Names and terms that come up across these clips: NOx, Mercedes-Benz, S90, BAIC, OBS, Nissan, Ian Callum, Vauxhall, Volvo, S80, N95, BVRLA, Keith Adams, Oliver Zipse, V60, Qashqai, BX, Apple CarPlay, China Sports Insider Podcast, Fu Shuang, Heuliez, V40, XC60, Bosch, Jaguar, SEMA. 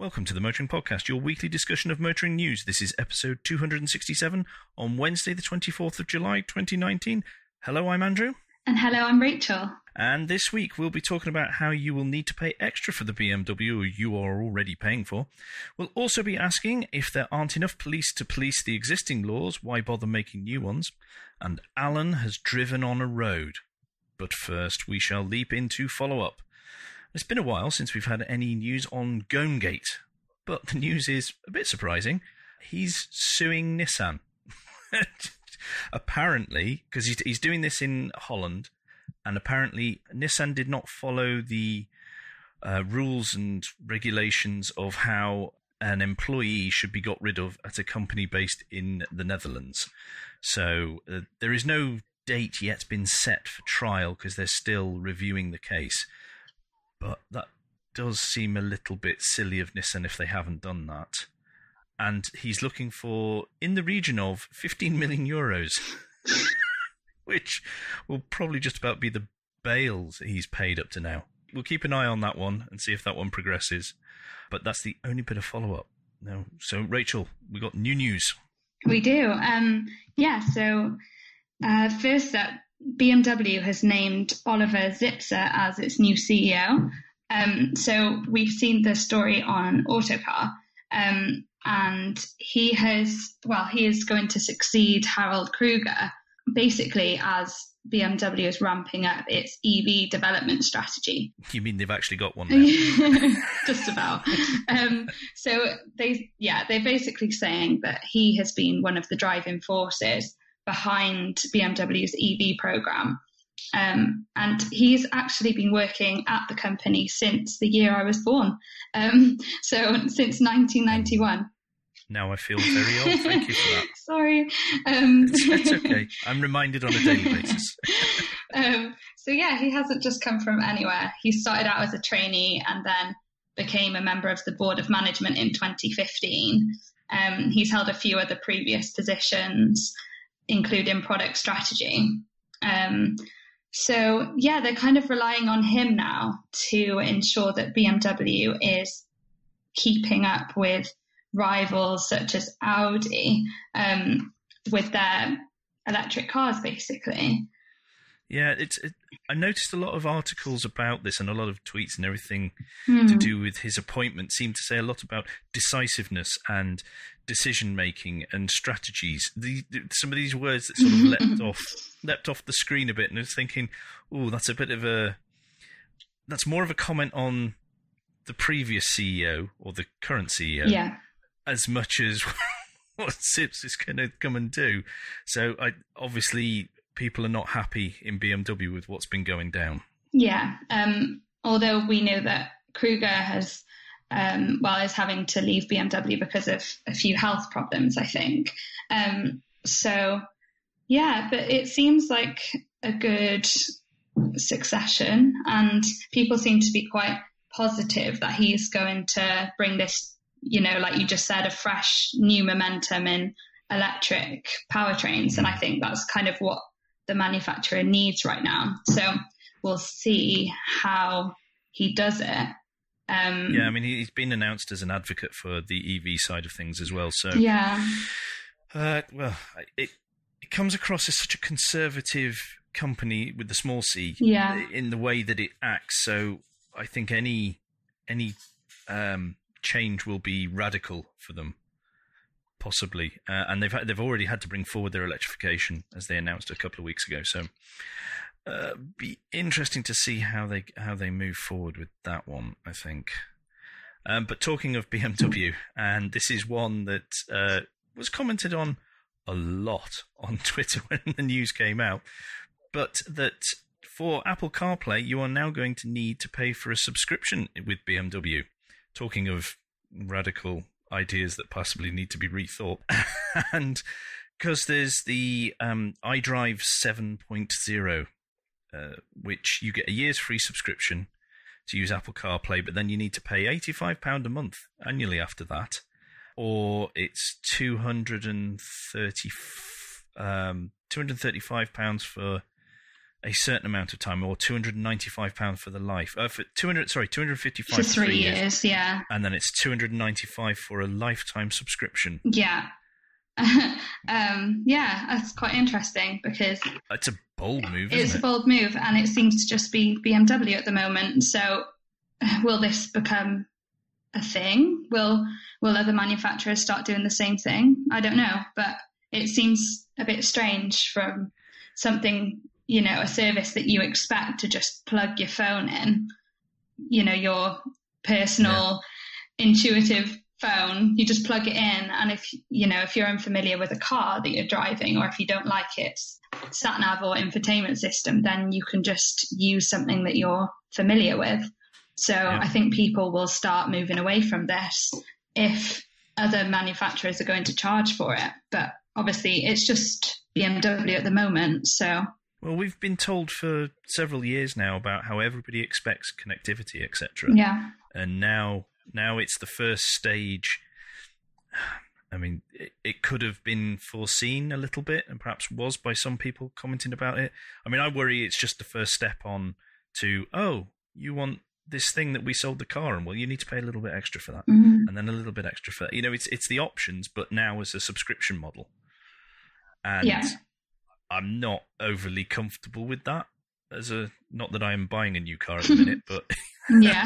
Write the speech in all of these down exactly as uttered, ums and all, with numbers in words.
Welcome to the Motoring Podcast, your weekly discussion of motoring news. This is episode two hundred sixty-seven on Wednesday, the twenty-fourth of July, twenty nineteen. Hello, I'm Andrew. And hello, I'm Rachel. And this week we'll be talking about how you will need to pay extra for the B M W you are already paying for. We'll also be asking if there aren't enough police to police the existing laws, why bother making new ones? And Alan has driven on a road. But first we shall leap into follow-up. It's been a while since we've had any news on Gomegate, but the news is a bit surprising. He's suing Nissan. Apparently, because he's doing this in Holland, and apparently Nissan did not follow the uh, rules and regulations of how an employee should be got rid of at a company based in the Netherlands. So uh, there is no date yet been set for trial because they're still reviewing the case. But that does seem a little bit silly of Nissan if they haven't done that. And he's looking for, in the region of fifteen million euros, which will probably just about be the bails he's paid up to now. We'll keep an eye on that one and see if that one progresses. But that's the only bit of follow-up. No. So, Rachel, we got new news. We do. Um, yeah, so uh, first up, B M W has named Oliver Zipse as its new C E O. Um, so we've seen the story on Autocar. Um, and he has, well, he is going to succeed Harald Krüger, basically, as B M W is ramping up its E V development strategy. You mean they've actually got one now? Just about. um, so they, yeah, they're basically saying that he has been one of the driving forces behind B M W's E V program. Um, and he's actually been working at the company since the year I was born. Um, so since nineteen ninety-one. Now I feel very old. Thank you for that. Sorry. Um, it's, it's okay. I'm reminded on a daily basis. um, so yeah, he hasn't just come from anywhere. He started out as a trainee and then became a member of the board of management in twenty fifteen. Um, he's held a few other previous positions, including product strategy. Um, So, yeah, they're kind of relying on him now to ensure that B M W is keeping up with rivals such as Audi um, with their electric cars, basically. Yeah, it's. It, I noticed a lot of articles about this and a lot of tweets and everything mm. to do with his appointment seemed to say a lot about decisiveness and decision-making and strategies. The, the, some of these words that sort of leapt off leapt off the screen a bit, and I was thinking, oh, that's a bit of a... That's more of a comment on the previous C E O or the current C E O yeah. as much as what Zipse is going to come and do. So I obviously... people are not happy in B M W with what's been going down. Yeah. Um, although we know that Krüger has, um, well, is having to leave B M W because of a few health problems, I think. Um, so, yeah, but it seems like a good succession, and people seem to be quite positive that he's going to bring this, you know, like you just said, a fresh new momentum in electric powertrains. And I think that's kind of what the manufacturer needs right now. So we'll see how he does it. Um, yeah, I mean, he's been announced as an advocate for the E V side of things as well. So, yeah. Uh, well, it, it comes across as such a conservative company with the small c yeah. in the way that it acts. So I think any, any um, change will be radical for them. Possibly, uh, and they've had, they've already had to bring forward their electrification as they announced a couple of weeks ago. So, uh, be interesting to see how they how they move forward with that one, I think. Um, but talking of B M W, and this is one that uh, was commented on a lot on Twitter when the news came out, but that for Apple CarPlay, you are now going to need to pay for a subscription with B M W. Talking of radical ideas that possibly need to be rethought. And because there's the um, iDrive seven point oh, uh, which you get a year's free subscription to use Apple CarPlay, but then you need to pay eighty-five pounds a month annually after that, or it's two hundred thirty, um, two hundred thirty-five pounds for a certain amount of time, or two hundred ninety-five pounds for the life. Uh, for two hundred, sorry, two hundred fifty-five for three, three years, years, yeah. And then it's two hundred ninety-five for a lifetime subscription. Yeah, um, yeah, that's quite interesting because it's a bold move. It's isn't it? a bold move, and it seems to just be B M W at the moment. So, will this become a thing? Will Will other manufacturers start doing the same thing? I don't know, but it seems a bit strange from something. You know, a service that you expect to just plug your phone in, you know, your personal yeah. intuitive phone, you just plug it in. And if, you know, if you're unfamiliar with a car that you're driving, or if you don't like its sat nav or infotainment system, then you can just use something that you're familiar with. So yeah. I think people will start moving away from this if other manufacturers are going to charge for it. But obviously it's just B M W at the moment. So. Well, we've been told for several years now about how everybody expects connectivity, et cetera. Yeah. And now, now it's the first stage. I mean, it, it could have been foreseen a little bit, and perhaps was by some people commenting about it. I mean, I worry it's just the first step on to, oh, you want this thing that we sold the car on? Well, you need to pay a little bit extra for that, mm-hmm. and then a little bit extra for that. You know, it's it's the options, but now as a subscription model. And yeah. I'm not overly comfortable with that. As a not that I am buying a new car at the minute, but yeah,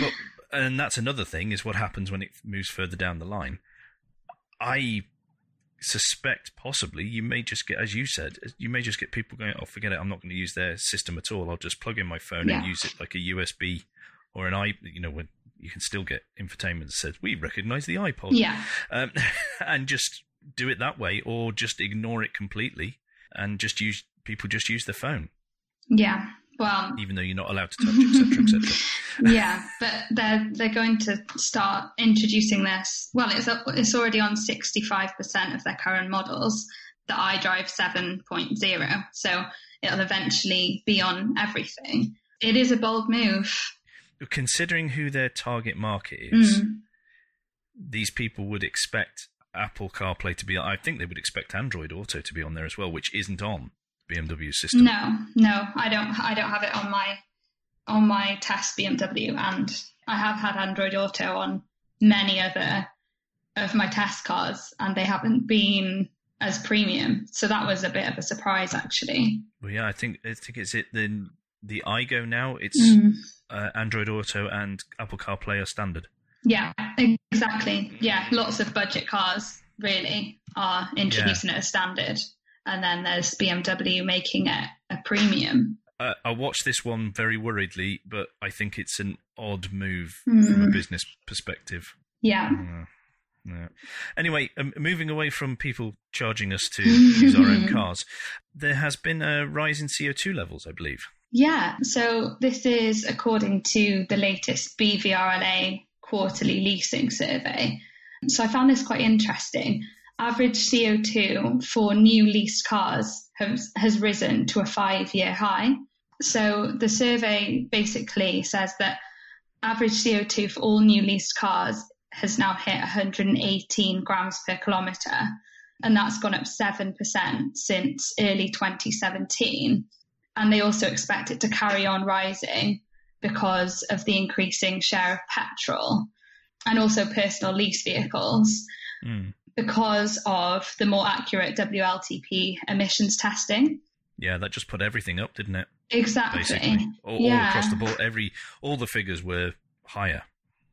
but, and that's another thing is what happens when it moves further down the line. I suspect possibly you may just get, as you said, you may just get people going, "Oh, forget it! I'm not going to use their system at all. I'll just plug in my phone yeah. and use it like a U S B or an i." You know, when you can still get infotainment that says we recognise the iPod, yeah, um, and just do it that way, or just ignore it completely. And just use people just use their phone. Yeah, well, even though you're not allowed to touch, et cetera, et cetera. Yeah, but they're they're going to start introducing this. Well, it's up, it's already on sixty-five percent of their current models, the iDrive seven point oh. So it'll eventually be on everything. It is a bold move. Considering who their target market is, mm. these people would expect Apple CarPlay to be, I think they would expect Android Auto to be on there as well, which isn't on the B M W system. No, no, I don't, I don't have it on my, on my test B M W, and I have had Android Auto on many other of my test cars, and they haven't been as premium. So that was a bit of a surprise, actually. Well, yeah, I think, I think it's it the the iGo now. It's mm. uh, Android Auto and Apple CarPlay are standard. Yeah, exactly. Yeah, lots of budget cars really are introducing yeah. it as standard, and then there's B M W making it a premium. Uh, I watched this one very worriedly, but I think it's an odd move mm. from a business perspective. Yeah. Uh, yeah. Anyway, um, moving away from people charging us to use our own cars, there has been a rise in C O two levels, I believe. Yeah, so this is according to the latest B V R L A quarterly leasing survey. So I found this quite interesting. Average C O two for new leased cars has, has risen to a five-year high. So the survey basically says that average C O two for all new leased cars has now hit one hundred eighteen grams per kilometre, and that's gone up seven percent since early twenty seventeen. And they also expect it to carry on rising because of the increasing share of petrol and also personal lease vehicles mm. because of the more accurate W L T P emissions testing. Yeah, that just put everything up, didn't it? Exactly. All, yeah. all across the board, every all the figures were higher.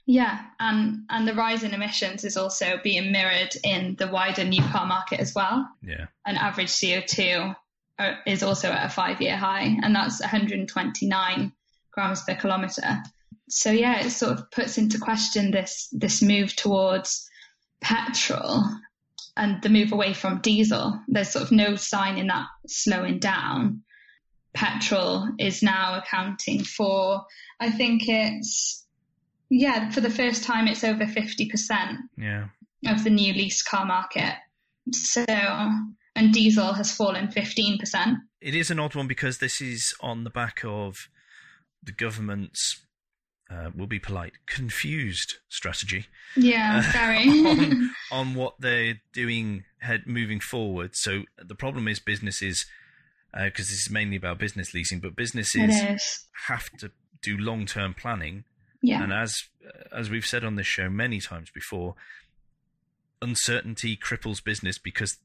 Yeah, and, and the rise in emissions is also being mirrored in the wider new car market as well. Yeah. An average C O two is also at a five-year high, and that's one hundred twenty-nine grams per kilometre. So yeah, it sort of puts into question this this move towards petrol and the move away from diesel. There's sort of no sign in that slowing down. Petrol is now accounting for, I think it's, yeah, for the first time it's over fifty percent yeah. of the new lease car market. So, and diesel has fallen fifteen percent. It is an odd one because this is on the back of the government's, uh, we'll be polite, confused strategy. Yeah, uh, sorry. on, on what they're doing head moving forward. So the problem is businesses because uh, this is mainly about business leasing, but businesses have to do long-term planning. Yeah. And as as we've said on this show many times before, uncertainty cripples business because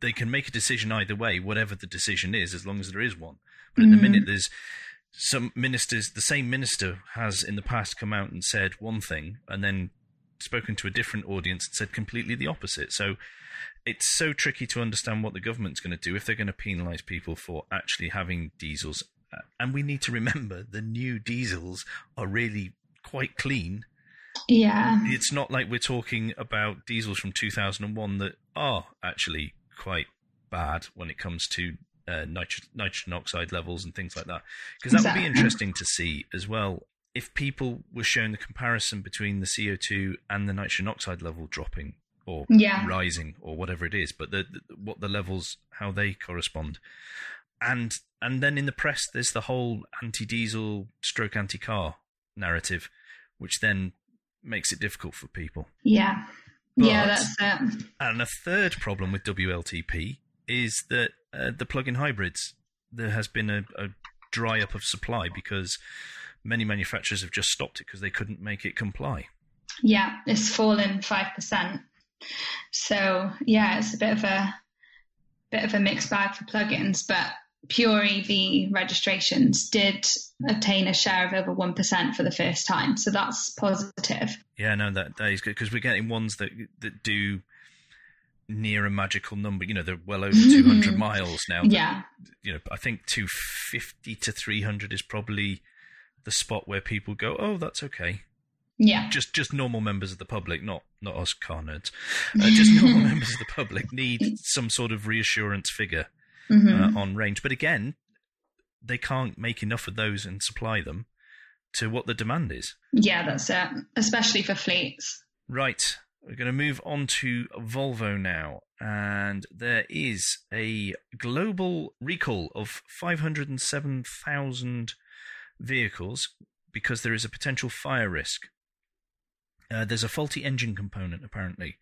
they can make a decision either way, whatever the decision is, as long as there is one. But mm-hmm. at the minute, there's some ministers, the same minister has in the past come out and said one thing and then spoken to a different audience and said completely the opposite. So it's so tricky to understand what the government's going to do if they're going to penalise people for actually having diesels. And we need to remember the new diesels are really quite clean. Yeah. It's not like we're talking about diesels from two thousand one that are actually quite bad when it comes to uh, nitro- nitrogen oxide levels and things like that. Because that exactly. would be interesting to see as well. If people were shown the comparison between the C O two and the nitrogen oxide level dropping or yeah. rising or whatever it is, but the, the, what the levels, how they correspond. And and then in the press, there's the whole anti-diesel stroke anti-car narrative, which then makes it difficult for people. Yeah. But, yeah, that's it. And a third problem with W L T P is that uh, the plug-in hybrids, there has been a, a dry up of supply because many manufacturers have just stopped it because they couldn't make it comply. Yeah, it's fallen five percent. So, yeah, it's a bit of a bit of a mixed bag for plugins, but pure E V registrations did obtain a share of over one percent for the first time. So that's positive. Yeah, no, that, that is good because we're getting ones that that do near a magical number. You know, they're well over two hundred miles now. But, yeah. You know, I think two fifty to three hundred is probably the spot where people go, oh, that's okay. Yeah. Just just normal members of the public, not not us car nerds. Uh, just normal members of the public need some sort of reassurance figure mm-hmm. uh, on range. But again, they can't make enough of those and supply them to what the demand is. Yeah, that's it, especially for fleets. Right. We're going to move on to Volvo now. And there is a global recall of five hundred seven thousand vehicles because there is a potential fire risk. Uh, there's a faulty engine component, apparently.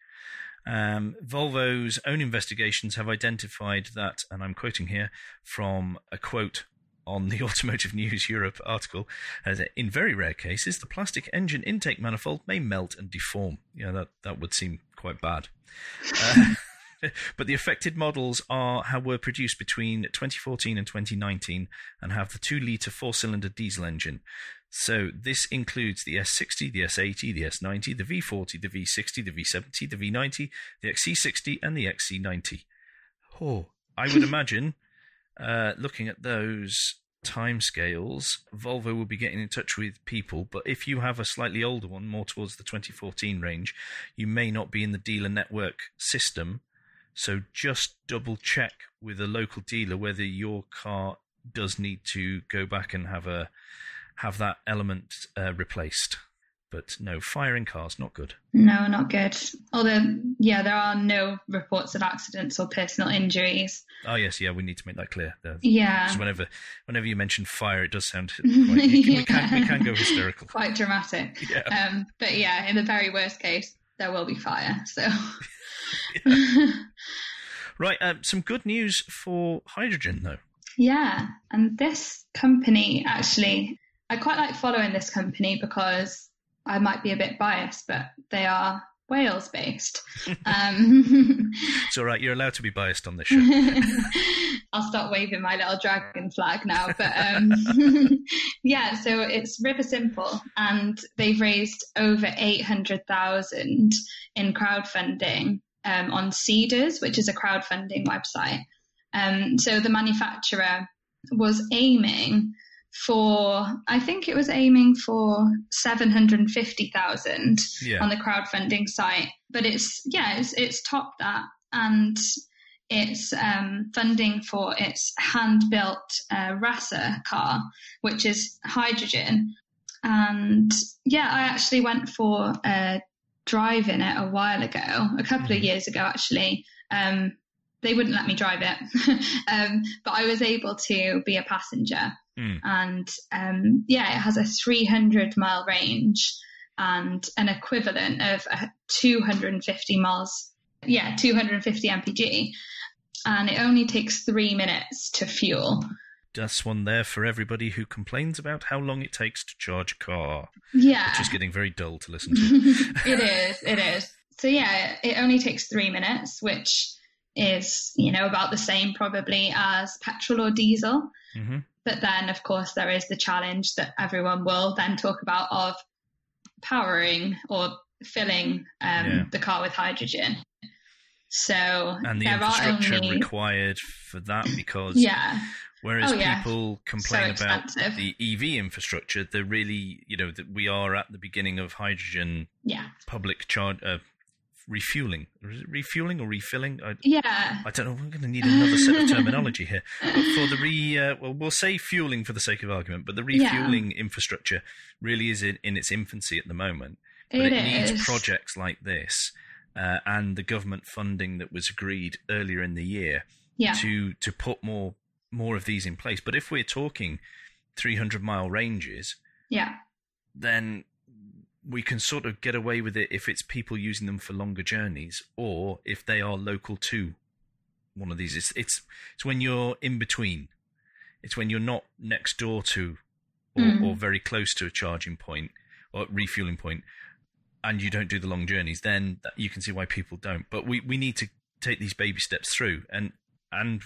Um, Volvo's own investigations have identified that, and I'm quoting here from a quote on the Automotive News Europe article, as in very rare cases, the plastic engine intake manifold may melt and deform. Yeah, that, that would seem quite bad. Uh, but the affected models are how were produced between twenty fourteen and twenty nineteen and have the two litre four-cylinder diesel engine. So this includes the S sixty, the S eighty, the S ninety, the V forty, the V sixty, the V seventy, the V ninety, the X C sixty and the X C ninety. Oh, I would imagine, uh, looking at those timescales, Volvo will be getting in touch with people, but if you have a slightly older one, more towards the twenty fourteen range, you may not be in the dealer network system. So just double check with a local dealer whether your car does need to go back and have a have that element uh, replaced. But no, firing cars, not good. No, not good. Although, yeah, there are no reports of accidents or personal injuries. Oh, yes, yeah, we need to make that clear. Uh, yeah. Because whenever, whenever you mention fire, it does sound quite... yeah. we, can, we can go hysterical. Quite dramatic. Yeah. Um, but yeah, in the very worst case, there will be fire, so... Yeah. Right, um, some good news for hydrogen, though. Yeah, and this company, actually, I quite like following this company because I might be a bit biased, but they are Wales-based. Um, it's all right, you're allowed to be biased on this show. I'll start waving my little dragon flag now. But um, yeah, so it's Riversimple, and they've raised over eight hundred thousand in crowdfunding um, on Seeders, which is a crowdfunding website. Um, so the manufacturer was aiming for, I think it was aiming for seven hundred fifty thousand yeah. on the crowdfunding site. But it's, yeah, it's, it's topped that. And it's um, funding for its hand-built uh, Rasa car, which is hydrogen. And yeah, I actually went for a drive in it a while ago, a couple of years ago, actually. Um, they wouldn't let me drive it, um, but I was able to be a passenger. Mm. And um, yeah, it has a three hundred mile range and an equivalent of two hundred fifty miles, yeah, two hundred fifty M P G. and it only takes three minutes to fuel. That's one there for everybody who complains about how long it takes to charge a car. Yeah. Which is getting very dull to listen to. It is, it is. So yeah, it only takes three minutes, which is, you know, about the same probably as petrol or diesel. Mm-hmm. But then, of course, there is the challenge that everyone will then talk about of powering or filling um, yeah. the car with hydrogen. So and the there infrastructure are only... required for that because... yeah. Whereas oh, yeah. people complain so about the E V infrastructure, they're really, you know, that we are at the beginning of hydrogen yeah. public charge uh, refueling. Is it refueling or refilling? I, yeah. I don't know. We're going to need another set of terminology here. But for the re, uh, well, we'll say fueling for the sake of argument, but the refueling yeah. infrastructure really is in, in its infancy at the moment. But it, it needs is. projects like this uh, and the government funding that was agreed earlier in the year yeah. to to put more. more of these in place. But if we're talking three hundred mile ranges, yeah, then we can sort of get away with it if it's people using them for longer journeys or if they are local to one of these. It's it's, it's when you're in between. It's when you're not next door to or, mm. or very close to a charging point or refueling point and you don't do the long journeys, then you can see why people don't. But we, we need to take these baby steps through and and...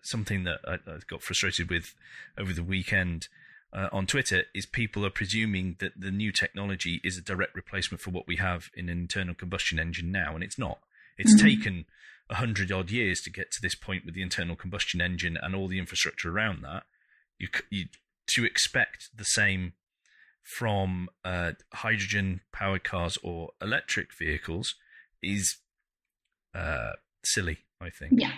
Something that I, I got frustrated with over the weekend uh, on Twitter is people are presuming that the new technology is a direct replacement for what we have in an internal combustion engine now, and it's not. It's mm-hmm. taken a hundred odd years to get to this point with the internal combustion engine and all the infrastructure around that. You, you to expect the same from uh, hydrogen-powered cars or electric vehicles is uh, silly, I think. Yeah.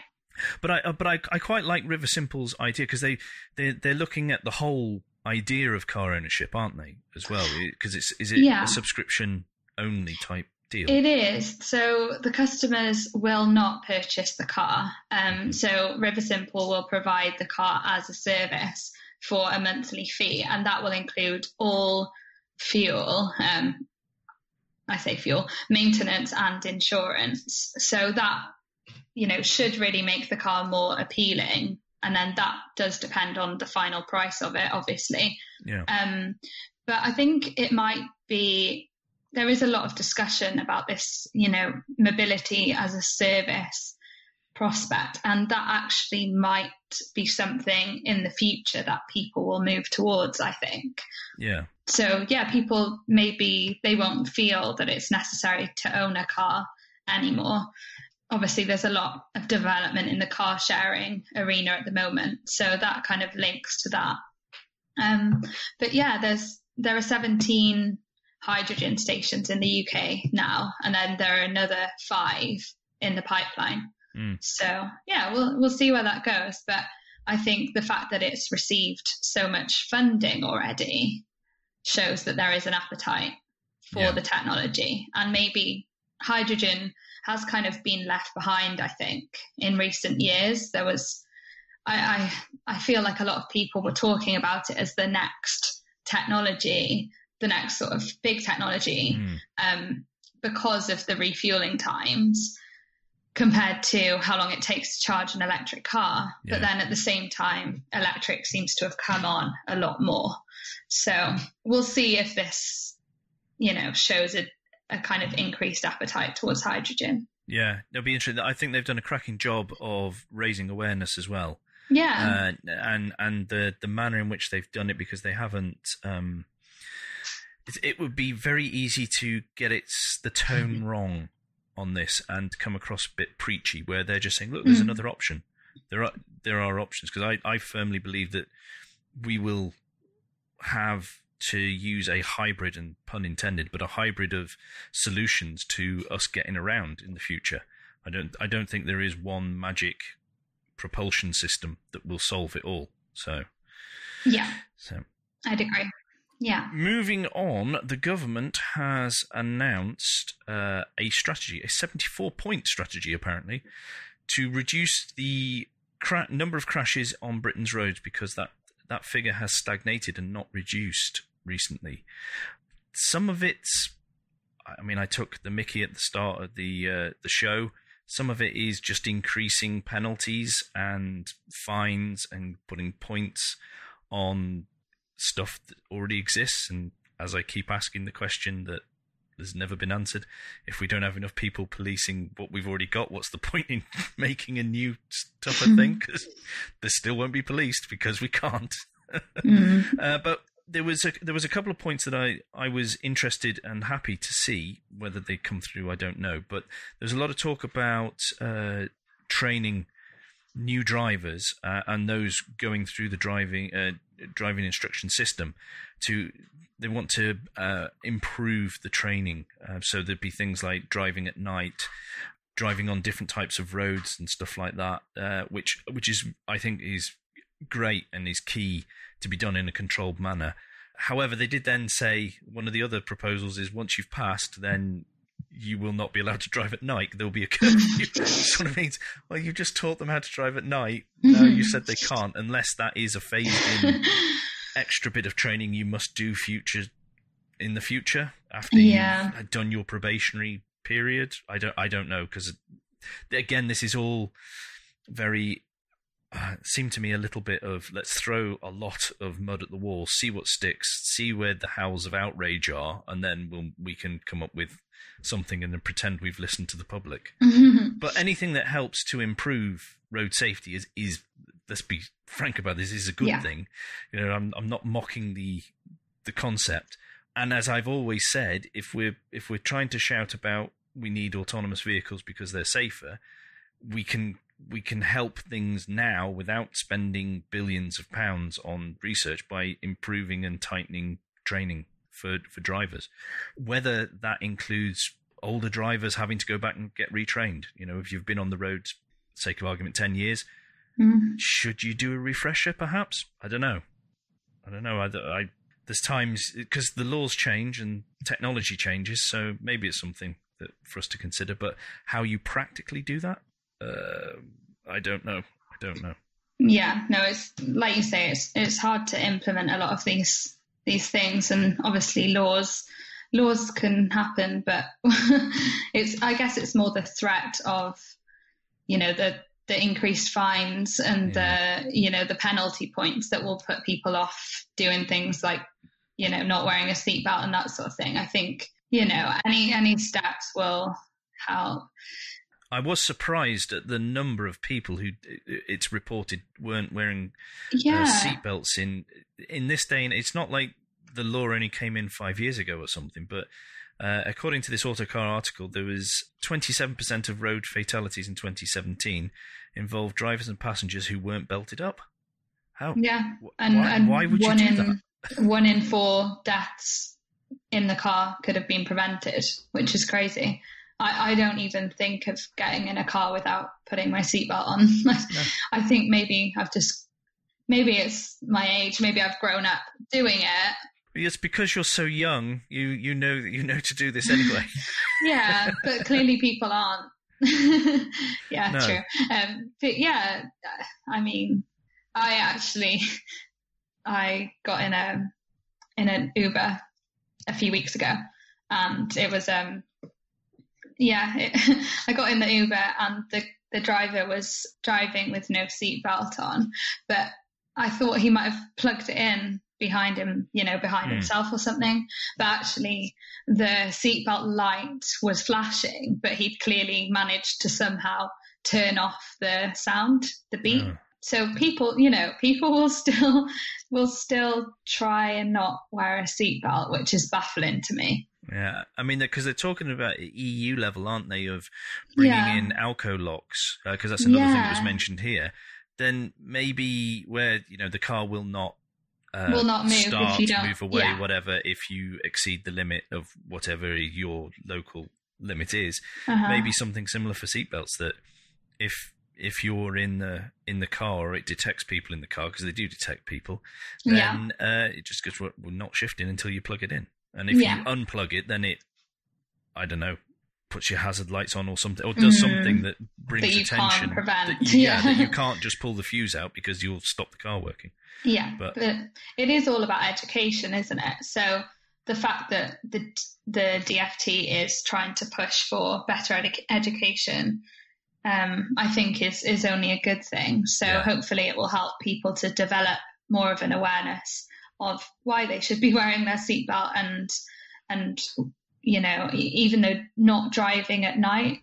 But I but I, I quite like Riversimple's idea because they they they're looking at the whole idea of car ownership, aren't they? As well, because it's is it yeah. a subscription only type deal? It is. So the customers will not purchase the car. Um, mm-hmm. So Riversimple will provide the car as a service for a monthly fee, and that will include all fuel. Um, I say fuel, maintenance, and insurance. So that. You know, should really make the car more appealing. And then that does depend on the final price of it, obviously. Yeah. Um, but I think it might be, there is a lot of discussion about this, you know, mobility as a service prospect. And that actually might be something in the future that people will move towards, I think. Yeah. So yeah, people maybe, they won't feel that it's necessary to own a car anymore. Obviously, there's a lot of development in the car sharing arena at the moment. So that kind of links to that. Um, but yeah, there's there are seventeen hydrogen stations in the U K now, and then there are another five in the pipeline. Mm. So yeah, we'll we'll see where that goes. But I think the fact that it's received so much funding already shows that there is an appetite for yeah. the technology. And maybe hydrogen has kind of been left behind, I think, in recent years. There was, I, I I feel like a lot of people were talking about it as the next technology, the next sort of big technology, mm. um, because of the refueling times compared to how long it takes to charge an electric car. Yeah. But then at the same time, electric seems to have come on a lot more. So we'll see if this, you know, shows it. A kind of increased appetite towards hydrogen. Yeah, it'll be interesting. I think they've done a cracking job of raising awareness as well. Yeah, uh, and and the the manner in which they've done it because they haven't. Um, it, it would be very easy to get it's the tone wrong on this and come across a bit preachy, where they're just saying, "Look, there's mm. another option. There are there are options." Because I I firmly believe that we will have. To use a hybrid, and pun intended, but a hybrid of solutions to us getting around in the future. I don't, I don't think there is one magic propulsion system that will solve it all. So, yeah, so I'd agree. Yeah. Moving on, the government has announced uh, a strategy, a seventy-four point strategy, apparently, to reduce the cra- number of crashes on Britain's roads because that that figure has stagnated and not reduced. Recently, some of it's—I mean, I took the Mickey at the start of the uh, the show, Some of it is just increasing penalties and fines and putting points on stuff that already exists. And as I keep asking the question that has never been answered, if we don't have enough people policing what we've already got, what's the point in making a new tougher thing? Because they still won't be policed because we can't. mm-hmm. uh, but there was a, there was a couple of points that I, I was interested and happy to see. Whether they come through, I don't know. But there's a lot of talk about uh, training new drivers uh, and those going through the driving uh, driving instruction system. To they want to uh, improve the training, uh, so there'd be things like driving at night, driving on different types of roads and stuff like that, uh, which which is I think is great and is key to be done in a controlled manner. However, they did then say one of the other proposals is once you've passed, then you will not be allowed to drive at night. There'll be a curfew. Sort of means, well, you just taught them how to drive at night. No, you said they can't, unless that is a phased-in extra bit of training you must do future in the future after yeah. you've done your probationary period. I don't, I don't know, because again, this is all very. Uh, it seemed to me a little bit of let's throw a lot of mud at the wall, see what sticks, see where the howls of outrage are, and then we'll, we can come up with something and then pretend we've listened to the public. Mm-hmm. But anything that helps to improve road safety is, is let's be frank about this, is a good yeah. thing. You know, I'm I'm not mocking the the concept. And as I've always said, if we're if we're trying to shout about we need autonomous vehicles because they're safer, we can. We can help things now without spending billions of pounds on research by improving and tightening training for, for drivers, whether that includes older drivers having to go back and get retrained. You know, if you've been on the road, sake of argument, ten years, mm-hmm. should you do a refresher perhaps? I don't know. I don't know. I, I, there's times because the laws change and technology changes. So maybe it's something that for us to consider, but how you practically do that, Uh, I don't know. I don't know. Yeah, no, it's like you say, it's it's hard to implement a lot of these these things, and obviously laws laws can happen, but it's I guess it's more the threat of, you know, the the increased fines and yeah. the you know the penalty points that will put people off doing things like, you know, not wearing a seatbelt and that sort of thing. I think, you know, any any steps will help. I was surprised at the number of people who it's reported weren't wearing yeah. uh, seatbelts in in this day. And it's not like the law only came in five years ago or something, but uh, according to this Autocar article, there was twenty-seven percent of road fatalities in twenty seventeen involved drivers and passengers who weren't belted up. How? Yeah, and why, and why would you do in, that? One in four deaths in the car could have been prevented, which is crazy. I, I don't even think of getting in a car without putting my seatbelt on. No. I think maybe I've just, maybe it's my age, maybe I've grown up doing it. It's because you're so young, you you know you know to do this anyway. Yeah, but clearly people aren't. yeah, no. true. Um, but yeah, I mean, I actually, I got in a in an Uber a few weeks ago, and it was um. Yeah, it, I got in the Uber and the, the driver was driving with no seatbelt on, but I thought he might have plugged it in behind him, you know, behind mm. himself or something. But actually the seatbelt light was flashing, but he'd clearly managed to somehow turn off the sound, the beep. Yeah. So people, you know, people will still will still try and not wear a seatbelt, which is baffling to me. Yeah, I mean, because they're, they're talking about E U level, aren't they, of bringing yeah. in alco locks, because uh, that's another yeah. thing that was mentioned here. Then maybe where, you know, the car will not, uh, will not move start, if you don't, move away, yeah. whatever, if you exceed the limit of whatever your local limit is. Uh-huh. Maybe something similar for seatbelts, that if if you're in the in the car or it detects people in the car, because they do detect people, then yeah. uh, it just goes, we're not shifting until you plug it in. And if yeah. you unplug it, then it, I don't know, puts your hazard lights on or something, or does mm. something that brings that you attention. Can't prevent. That you, yeah, yeah, that you can't just pull the fuse out because you'll stop the car working. Yeah, but, but it is all about education, isn't it? So the fact that the the D F T is trying to push for better edu- education um, I think is, is only a good thing. So yeah. hopefully it will help people to develop more of an awareness of why they should be wearing their seatbelt, and, and, you know, even though not driving at night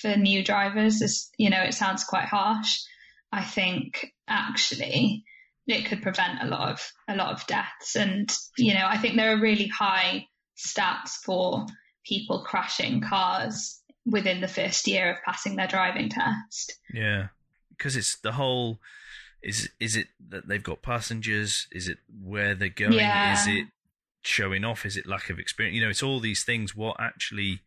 for new drivers is, you know, it sounds quite harsh. I think actually it could prevent a lot of, a lot of deaths. And, you know, I think there are really high stats for people crashing cars within the first year of passing their driving test. Yeah. Because it's the whole, is, is it that they've got passengers? Is it where they're going? Yeah. Is it showing off? Is it lack of experience? You know, it's all these things. What actually,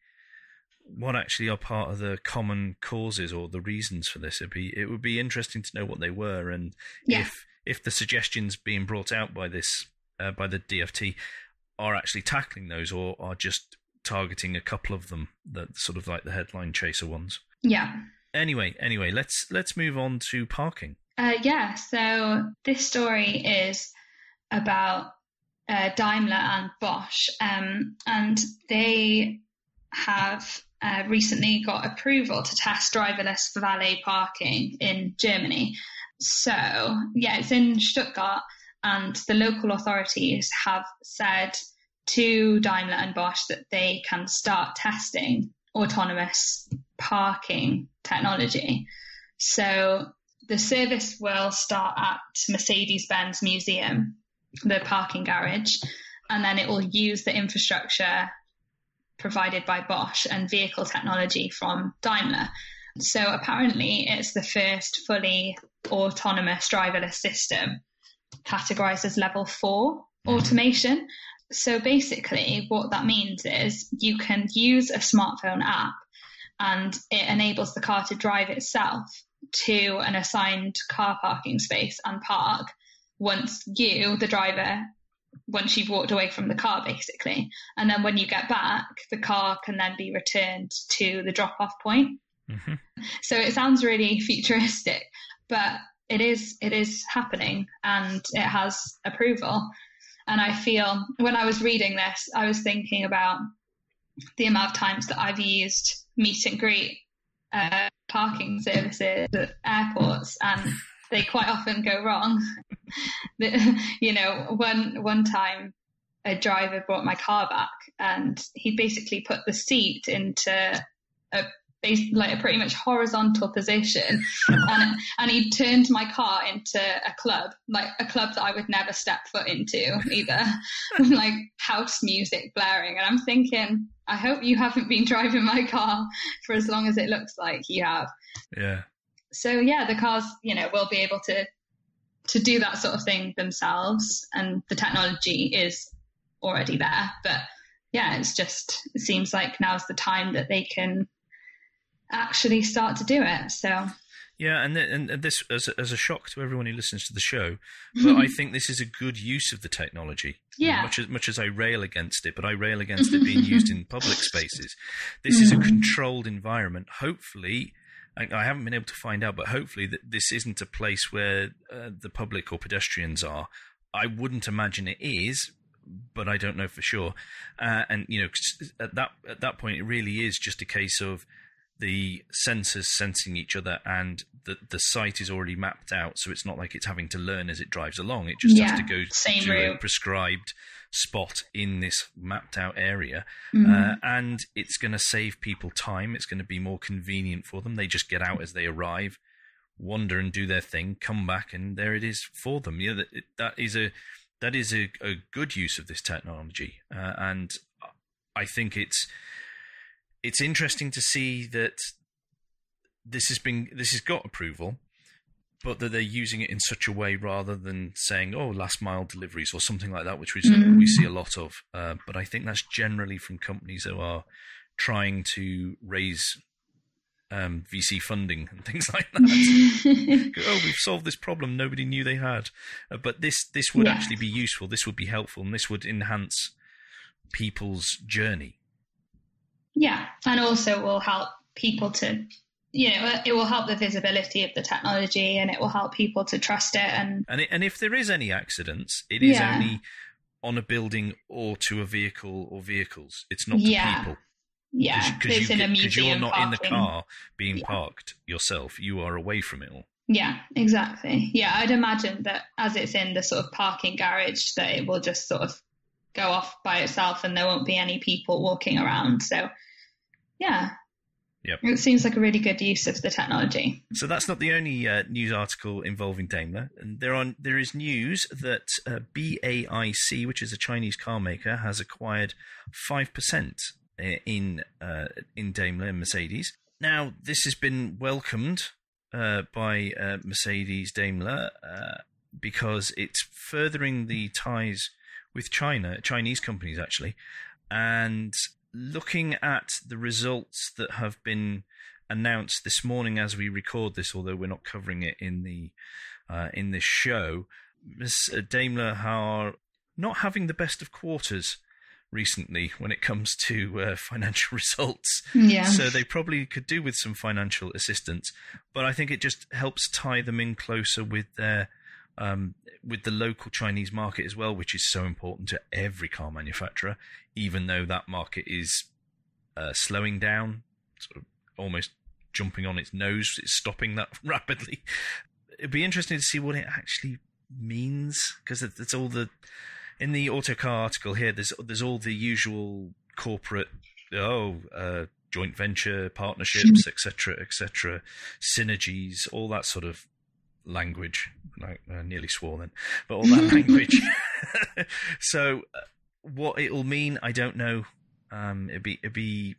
what actually are part of the common causes or the reasons for this? It'd be, it would be interesting to know what they were. And yeah. if, if the suggestions being brought out by this, uh, by the D F T are actually tackling those, or are just targeting a couple of them, that sort of like the headline chaser ones. Yeah. Anyway, anyway, let's, let's move on to parking. Uh, yeah. So this story is about uh, Daimler and Bosch, um, and they have uh, recently got approval to test driverless valet parking in Germany. So yeah, it's in Stuttgart, and the local authorities have said to Daimler and Bosch that they can start testing autonomous parking technology. So the service will start at Mercedes-Benz Museum, the parking garage, and then it will use the infrastructure provided by Bosch and vehicle technology from Daimler. So apparently it's the first fully autonomous driverless system categorized as level four automation. So basically what that means is you can use a smartphone app, and it enables the car to drive itself to an assigned car parking space and park once you, the driver, once you've walked away from the car, basically. And then when you get back, the car can then be returned to the drop-off point. Mm-hmm. So it sounds really futuristic, but it is, it is happening, and it has approval. And I feel when I was reading this, I was thinking about the amount of times that I've used meet and greet uh, parking services at airports, and they quite often go wrong. You know, one one time a driver brought my car back, and he basically put the seat into a like a pretty much horizontal position, and and he turned my car into a club, like a club that I would never step foot into either, like house music blaring. And I'm thinking, I hope you haven't been driving my car for as long as it looks like you have. Yeah. So yeah, the cars, you know, will be able to to do that sort of thing themselves, and the technology is already there. But yeah, it's just, it seems like now's the time that they can actually start to do it. So yeah, and th- and this as a, as a shock to everyone who listens to the show, but I think this is a good use of the technology. Yeah, much as much as I rail against it, but I rail against it being used in public spaces. This is a controlled environment. Hopefully, I, I haven't been able to find out, but hopefully that this isn't a place where uh, the public or pedestrians are. I wouldn't imagine it is, but I don't know for sure. Uh, and you know, at that at that point, it really is just a case of the sensors sensing each other, and the the site is already mapped out, so it's not like it's having to learn as it drives along. It just yeah, has to go to route. A prescribed spot in this mapped out area. Mm-hmm. Uh, and it's going to save people time. It's going to be more convenient for them. They just get out as they arrive, wander and do their thing, come back, and there it is for them. Yeah, that, that is a that is a, a good use of this technology. Uh, and I think it's It's interesting to see that this has been this has got approval, but that they're using it in such a way rather than saying, "Oh, last mile deliveries" or something like that, which we mm. we see a lot of. Uh, but I think that's generally from companies that are trying to raise um, V C funding and things like that. Oh, we've solved this problem nobody knew they had. Uh, but this this would yeah. actually be useful. This would be helpful, and this would enhance people's journey. Yeah, and also will help people to, you know, it will help the visibility of the technology, and it will help people to trust it. And and, it, and if there is any accidents, it is yeah. only on a building or to a vehicle or vehicles. It's not to yeah. people. Yeah, cause you, cause it's you, in a museum. Because you're not parking. In the car being yeah. parked yourself. You are away from it all. Yeah, exactly. Yeah, I'd imagine that as it's in the sort of parking garage, that it will just sort of go off by itself and there won't be any people walking around. So, yeah. Yep. It seems like a really good use of the technology. So that's not the only uh, news article involving Daimler. And there are there is news that uh, B A I C, which is a Chinese car maker, has acquired five percent in uh, in Daimler and Mercedes. Now, this has been welcomed uh, by uh, Mercedes-Daimler uh, because it's furthering the ties with China, Chinese companies actually, and looking at the results that have been announced this morning as we record this, although we're not covering it in the uh, in this show, Daimler are not having the best of quarters recently when it comes to uh, financial results. Yeah. So they probably could do with some financial assistance, but I think it just helps tie them in closer with their um, with the local Chinese market as well, which is so important to every car manufacturer, even though that market is uh, slowing down, sort of almost jumping on its nose. It's stopping that rapidly. It'd be interesting to see what it actually means, because it's all the, in the Autocar article here, there's, there's all the usual corporate, oh, uh, joint venture partnerships, et cetera, et cetera, synergies, all that sort of language. Like, I nearly swore then, but all that language. So uh, what it'll mean, I don't know. Um, it'd be, it'd be,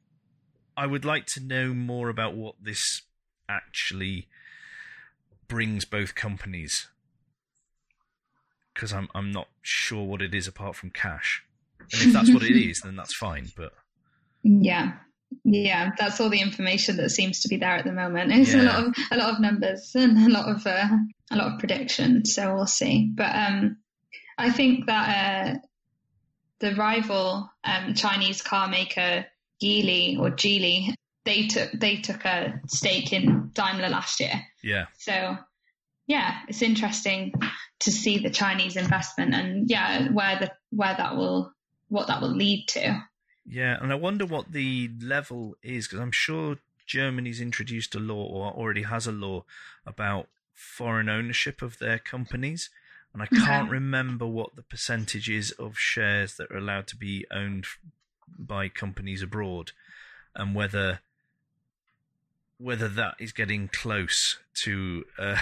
I would like to know more about what this actually brings both companies, because I'm, I'm not sure what it is apart from cash. And if that's what it is, then that's fine. But yeah. Yeah, that's all the information that seems to be there at the moment. It's yeah. a lot of a lot of numbers and a lot of uh, a lot of predictions. So we'll see. But um, I think that uh, the rival um, Chinese car maker Geely or Geely, they took they took a stake in Daimler last year. Yeah. So yeah, it's interesting to see the Chinese investment and yeah, where the where that will what that will lead to. Yeah, and I wonder what the level is, because I'm sure Germany's introduced a law or already has a law about foreign ownership of their companies, and I can't okay. remember what the percentage is of shares that are allowed to be owned by companies abroad, and whether whether that is getting close to uh,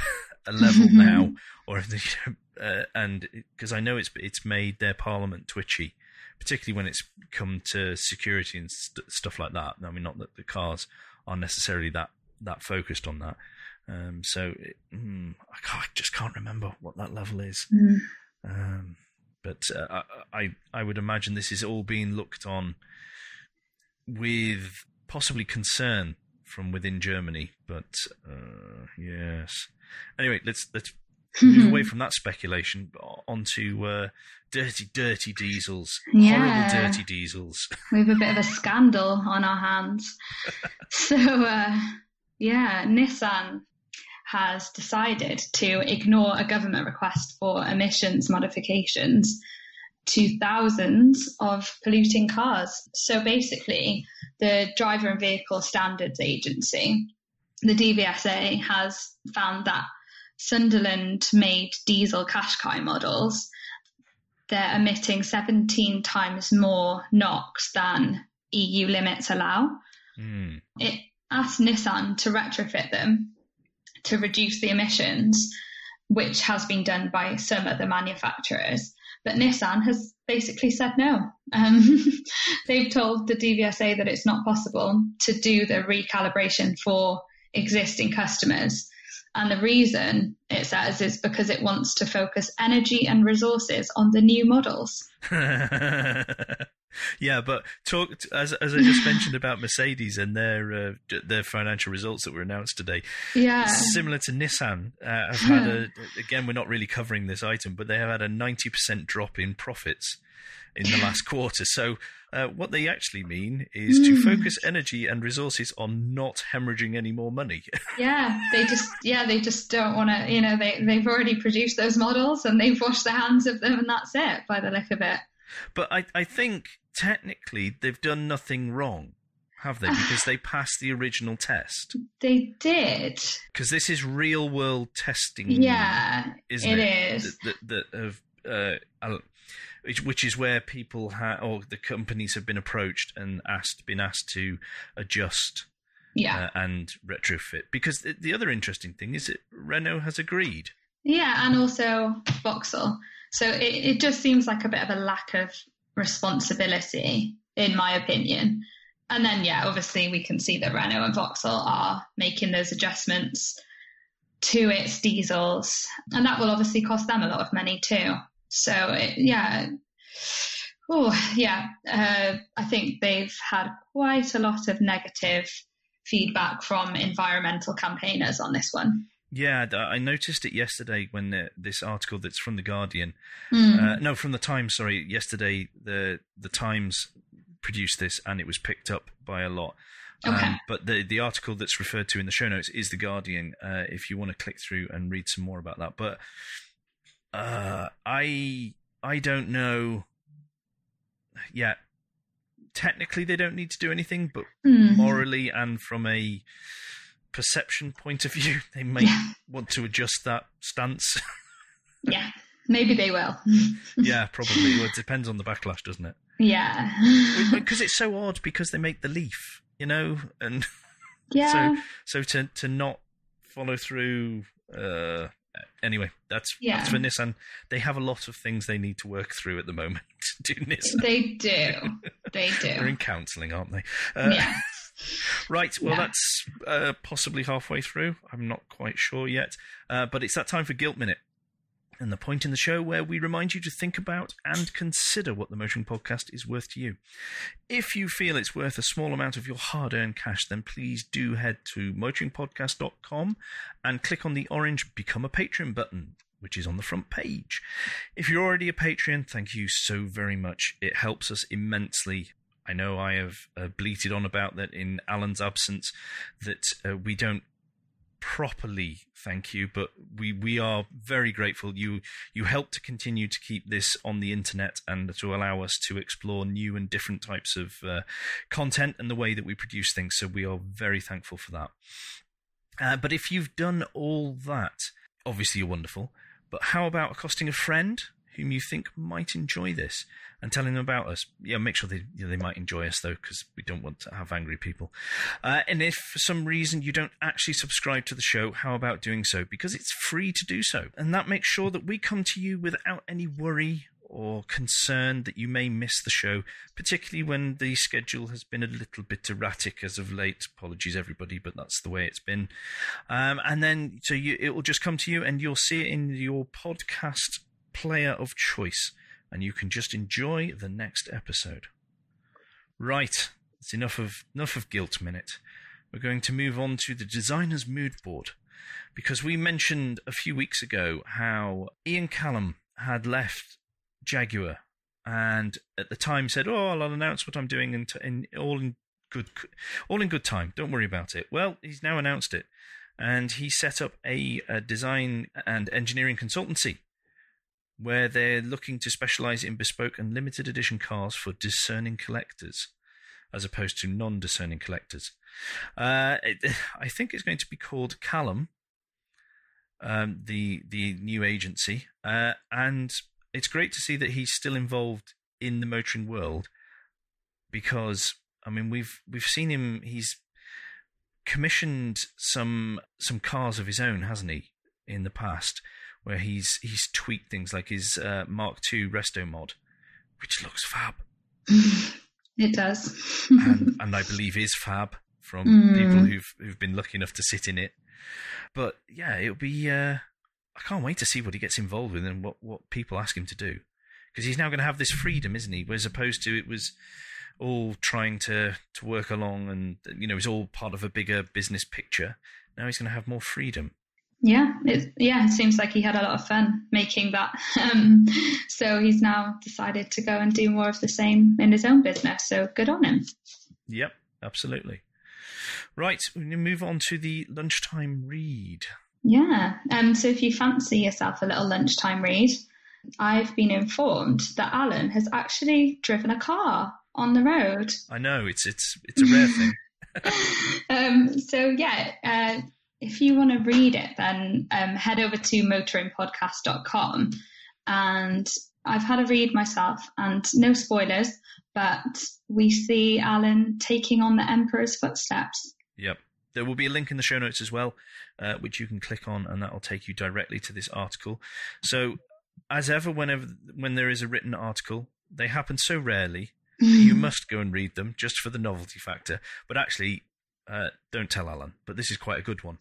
a level now, or if they, uh, and because I know it's it's made their parliament twitchy. Particularly when it's come to security and st- stuff like that. I mean, not that the cars are necessarily that, that focused on that. Um, so it, mm, I, can't, I just can't remember what that level is. Mm. Um, but uh, I, I I would imagine this is all being looked on with possibly concern from within Germany. But uh, yes. Anyway, let's let's. Move away from that speculation onto uh, dirty, dirty diesels. Yeah. Horrible, dirty diesels. We have a bit of a scandal on our hands. So, uh, yeah, Nissan has decided to ignore a government request for emissions modifications to thousands of polluting cars. So basically, the Driver and Vehicle Standards Agency, the D V S A, has found that Sunderland-made diesel Qashqai models, they're emitting seventeen times more NOx than E U limits allow. Mm. It asked Nissan to retrofit them to reduce the emissions, which has been done by some other manufacturers. But Nissan has basically said no. Um, they've told the D V S A that it's not possible to do the recalibration for existing customers. And the reason, it says, is because it wants to focus energy and resources on the new models. Yeah, but talk as as I just mentioned about Mercedes and their uh, their financial results that were announced today. Yeah, similar to Nissan, uh, have had a, again, we're not really covering this item, but they have had a ninety percent drop in profits in the last quarter. So uh, what they actually mean is mm. to focus energy and resources on not hemorrhaging any more money. Yeah, they just yeah they just don't want to. You know, they they've already produced those models and they've washed their hands of them, and that's it by the look of it. But I, I think technically they've done nothing wrong, have they? Because they passed the original test. They did. Because this is real-world testing, yeah, isn't it? It is. That, that, that have, uh, I don't, which, which is where people ha- or the companies have been approached and asked, been asked to adjust yeah. uh, and retrofit. Because the, the other interesting thing is that Renault has agreed. Yeah, and also Vauxhall. So it, it just seems like a bit of a lack of responsibility, in my opinion. And then, yeah, obviously we can see that Renault and Vauxhall are making those adjustments to its diesels. And that will obviously cost them a lot of money too. So, it, yeah, oh yeah, uh, I think they've had quite a lot of negative feedback from environmental campaigners on this one. Yeah, I noticed it yesterday when the, this article that's from The Guardian, mm. uh, no, from The Times, sorry, yesterday the the Times produced this and it was picked up by a lot. Okay. Um, but the, the article that's referred to in the show notes is The Guardian, uh, if you want to click through and read some more about that. But uh, I I don't know, yeah, technically they don't need to do anything, but mm. morally and from a perception point of view, they may yeah. want to adjust that stance. Yeah, maybe they will. Yeah, probably. Well, it depends on the backlash, doesn't it? Yeah. Because it's so odd, because they make the leaf, you know, and yeah. so so to to not follow through. Uh, anyway, that's yeah. that's for Nissan. They have a lot of things they need to work through at the moment. Do Nissan? They do. They do. They're in counselling, aren't they? Uh, yeah. Right, well, yeah. that's uh, possibly halfway through. I'm not quite sure yet. Uh, but it's that time for Guilt Minute, and the point in the show where we remind you to think about and consider what the Motoring Podcast is worth to you. If you feel it's worth a small amount of your hard-earned cash, then please do head to motoring podcast dot com and click on the orange Become a Patron button, which is on the front page. If you're already a patron, thank you so very much. It helps us immensely. I know I have uh, bleated on about that in Alan's absence, that uh, we don't properly thank you, but we, we are very grateful. You you help to continue to keep this on the internet and to allow us to explore new and different types of uh, content and the way that we produce things. So we are very thankful for that. Uh, but if you've done all that, obviously you're wonderful. But how about accosting a friend whom you think might enjoy this and telling them about us? Yeah, make sure they you know, they might enjoy us, though, because we don't want to have angry people. Uh, and if for some reason you don't actually subscribe to the show, how about doing so? Because it's free to do so. And that makes sure that we come to you without any worry or concern that you may miss the show, particularly when the schedule has been a little bit erratic as of late. Apologies, everybody, but that's the way it's been. Um, and then so you, it will just come to you and you'll see it in your podcast player of choice, and you can just enjoy the next episode. Right, it's enough of enough of Guilt Minute. We're going to move on to the designer's mood board, because we mentioned a few weeks ago how Ian Callum had left Jaguar, and at the time said, "Oh, I'll announce what I'm doing in, t- in all in good, all in good time. Don't worry about it." Well, he's now announced it, and he set up a, a design and engineering consultancy, where they're looking to specialise in bespoke and limited edition cars for discerning collectors, as opposed to non-discerning collectors. Uh, it, I think it's going to be called Callum, um, the the new agency, uh, and it's great to see that he's still involved in the motoring world, because I mean we've we've seen him. He's commissioned some some cars of his own, hasn't he, in the past, where he's he's tweaked things, like his uh, Mark two Resto mod, which looks fab. It does. and, and I believe is fab from mm. people who've who've been lucky enough to sit in it. But yeah, it'll be... Uh, I can't wait to see what he gets involved with and what, what people ask him to do. Because he's now going to have this freedom, isn't he? As opposed to it was all trying to, to work along and, you know, it's all part of a bigger business picture. Now he's going to have more freedom. Yeah, it, yeah. It seems like he had a lot of fun making that. Um, so he's now decided to go and do more of the same in his own business. So good on him. Yep, absolutely. Right, we move on to the lunchtime read. Yeah. Um. So if you fancy yourself a little lunchtime read, I've been informed that Alan has actually driven a car on the road. I know, it's it's it's a rare thing. um, so yeah, uh, if you want to read it, then um, head over to motoring podcast dot com. And I've had a read myself, and no spoilers, but we see Alan taking on the Emperor's footsteps. Yep. There will be a link in the show notes as well, uh, which you can click on, and that will take you directly to this article. So, as ever, whenever when there is a written article, they happen so rarely, you must go and read them just for the novelty factor. But actually, uh, don't tell Alan, but this is quite a good one.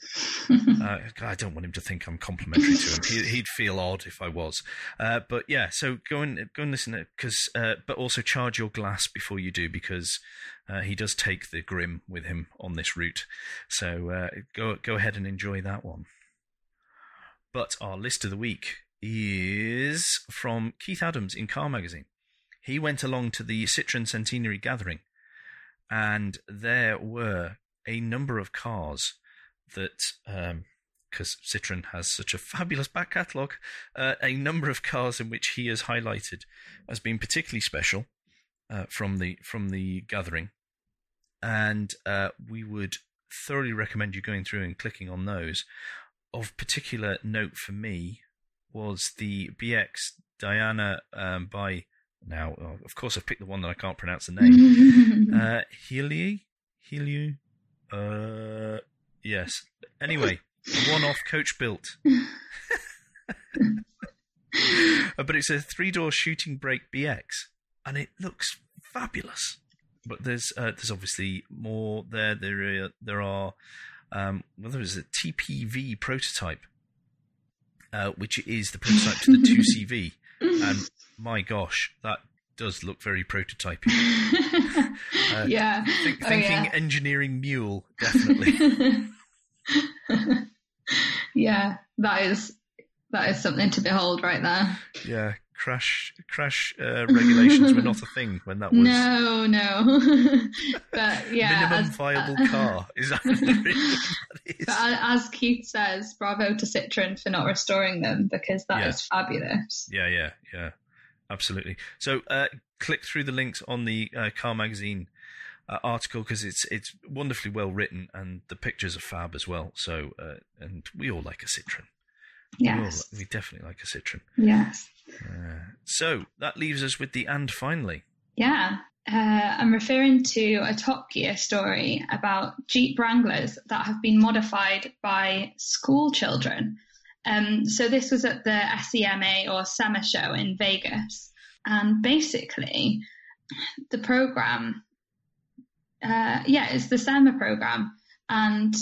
uh, I don't want him to think I'm complimentary to him. He, he'd feel odd if I was. Uh, but yeah, so go and, go and listen to it, cause, uh, but also charge your glass before you do, because uh, he does take the Grim with him on this route. So uh, go, go ahead and enjoy that one. But our list of the week is from Keith Adams in Car Magazine. He went along to the Citroën Centenary Gathering, and there were a number of cars that, um, because Citroën has such a fabulous back catalogue, uh, a number of cars in which he has highlighted as being particularly special uh, from the from the gathering, and uh, we would thoroughly recommend you going through and clicking on those. Of particular note for me was the B X Diana um, by now. Oh, of course, I've picked the one that I can't pronounce the name. uh, Heuliez? Heuliez? Uh, yes. Anyway, one-off coach built. But it's a three-door shooting brake B X, and it looks fabulous. But there's uh, there's obviously more there. There are, there are um, well, there is a T P V prototype, uh, which is the prototype to the two C V. And my gosh, that does look very prototypey. uh, yeah. Th- thinking oh, yeah. engineering mule, definitely. Yeah, that is that is something to behold right there. Yeah, crash crash uh, regulations were not a thing when that was. No, no. But yeah, minimum as, viable uh, car is that really what that is? But as Keith says, bravo to Citroën for not restoring them, because that yeah. is fabulous. Yeah, yeah, yeah. Absolutely. So uh, click through the links on the uh, Car Magazine uh, article, because it's it's wonderfully well written, and the pictures are fab as well. So uh, and we all like a Citroën. Yes. We, all, we definitely like a Citroën. Yes. Uh, so that leaves us with the and finally. Yeah. Uh, I'm referring to a Top Gear story about Jeep Wranglers that have been modified by school children. Um, so this was at the SEMA or SEMA show in Vegas. And basically, the program, uh, yeah, it's the SEMA program. And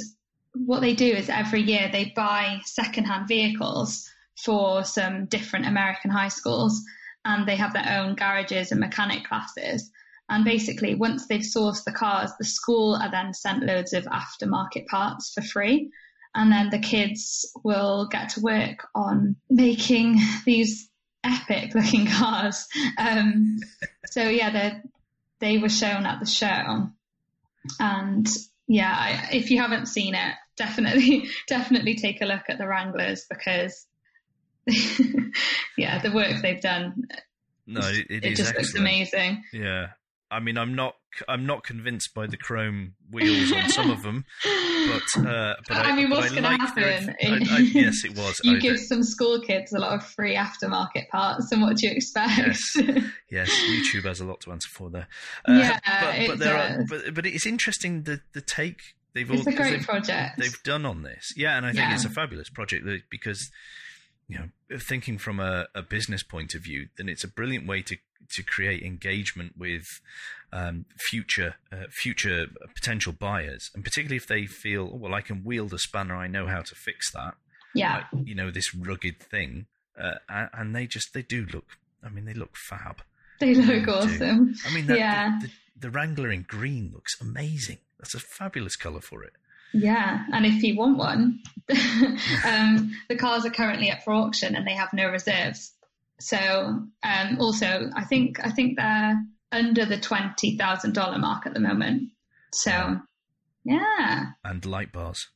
what they do is every year they buy secondhand vehicles for some different American high schools. And they have their own garages and mechanic classes. And basically, once they've sourced the cars, the school are then sent loads of aftermarket parts for free. And then the kids will get to work on making these epic-looking cars. Um, so, yeah, they were shown at the show. And, yeah, I, if you haven't seen it, definitely definitely take a look at the Wranglers, because, yeah, the work they've done, no, it, it, it is just excellent. Looks amazing. Yeah. I mean, I'm not, I'm not convinced by the chrome wheels on some of them, but uh, but I, I mean, what's going to happen? Their, I, I, yes, it was. You I give don't. some school kids a lot of free aftermarket parts, and what do you expect? Yes, yes. YouTube has a lot to answer for there. Uh, yeah, but, but it there does. Are, but, but it's interesting the the take they've it's all a great they've, project they've done on this. Yeah, and I think yeah. it's a fabulous project, because, you know, thinking from a, a business point of view, then it's a brilliant way to, to create engagement with um, future uh, future potential buyers, and particularly if they feel, oh, well, I can wield a spanner, I know how to fix that. Yeah, like, you know, this rugged thing, uh, and they just they do look. I mean, they look fab. They look they awesome. Do. I mean, that, yeah, the, the, the Wrangler in green looks amazing. That's a fabulous color for it. Yeah, and if you want one, um, the cars are currently up for auction, and they have no reserves. So um, also, I think I think they're under the twenty thousand dollar mark at the moment. So yeah, and light bars.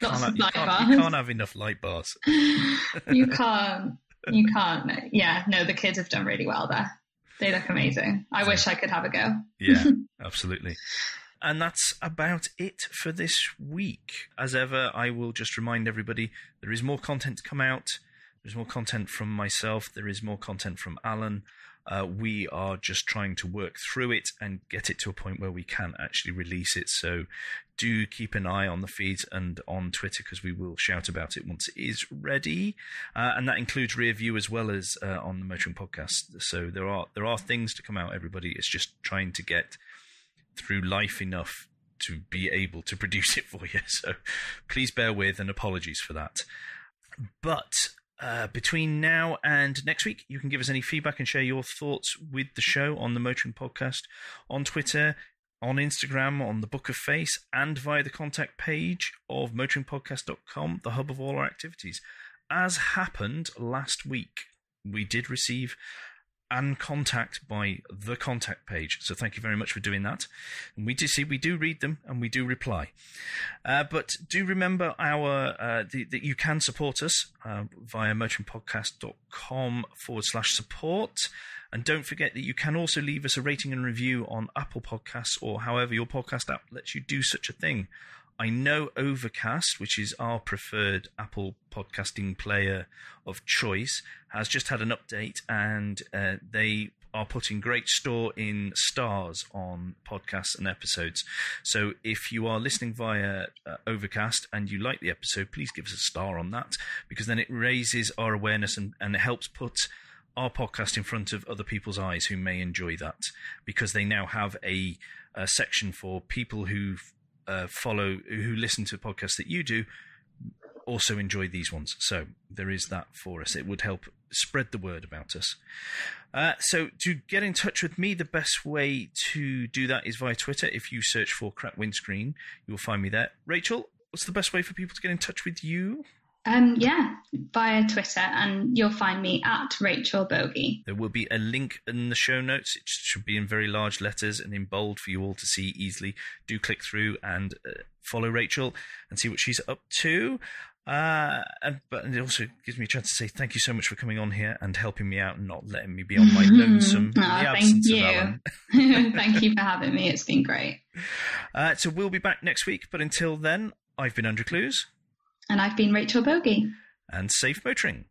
Lots of light bars. You can't have enough light bars. You can't. You can't. Yeah, no, the kids have done really well there. They look amazing. I yeah. wish I could have a go. Yeah, absolutely. And that's about it for this week. As ever, I will just remind everybody there is more content to come out. There's more content from myself. There is more content from Alan. Uh, we are just trying to work through it and get it to a point where we can actually release it. So do keep an eye on the feeds and on Twitter, because we will shout about it once it is ready. Uh, and that includes Rear View as well as uh, on the Motoring Podcast. So there are there are things to come out, everybody. It's just trying to get through life enough to be able to produce it for you. So please bear with, and apologies for that. But... Uh, between now and next week, you can give us any feedback and share your thoughts with the show on the Motoring Podcast, on Twitter, on Instagram, on the Book of Face, and via the contact page of motoring podcast dot com, the hub of all our activities. As happened last week, we did receive an contact by the contact page. So thank you very much for doing that. And we do see, we do read them and we do reply. Uh, but do remember our uh, the, that you can support us uh, via motoring podcast dot com forward slash support. And don't forget that you can also leave us a rating and review on Apple Podcasts or however your podcast app lets you do such a thing. I know Overcast, which is our preferred Apple podcasting player of choice, has just had an update, and uh, they are putting great store in stars on podcasts and episodes. So if you are listening via uh, Overcast and you like the episode, please give us a star on that, because then it raises our awareness and, and it helps put our podcast in front of other people's eyes who may enjoy that, because they now have a, a section for people who've Uh, follow who listen to podcasts that you do also enjoy these ones. So there is that for us. It would help spread the word about us. Uh, so to get in touch with me, the best way to do that is via Twitter. If you search for Crack Windscreen, you'll find me there. Rachel, what's the best way for people to get in touch with you? Um, yeah, via Twitter, and you'll find me at Rachel Bogey. There will be a link in the show notes. It should be in very large letters and in bold for you all to see easily. Do click through and uh, follow Rachel and see what she's up to. Uh, and, but it also gives me a chance to say thank you so much for coming on here and helping me out and not letting me be on my lonesome mm-hmm. oh, in the absence of Alan. Thank you. Thank you for having me. It's been great. Uh, so we'll be back next week. But until then, I've been Andrew Clues. And I've been Rachel Bogey. And safe motoring.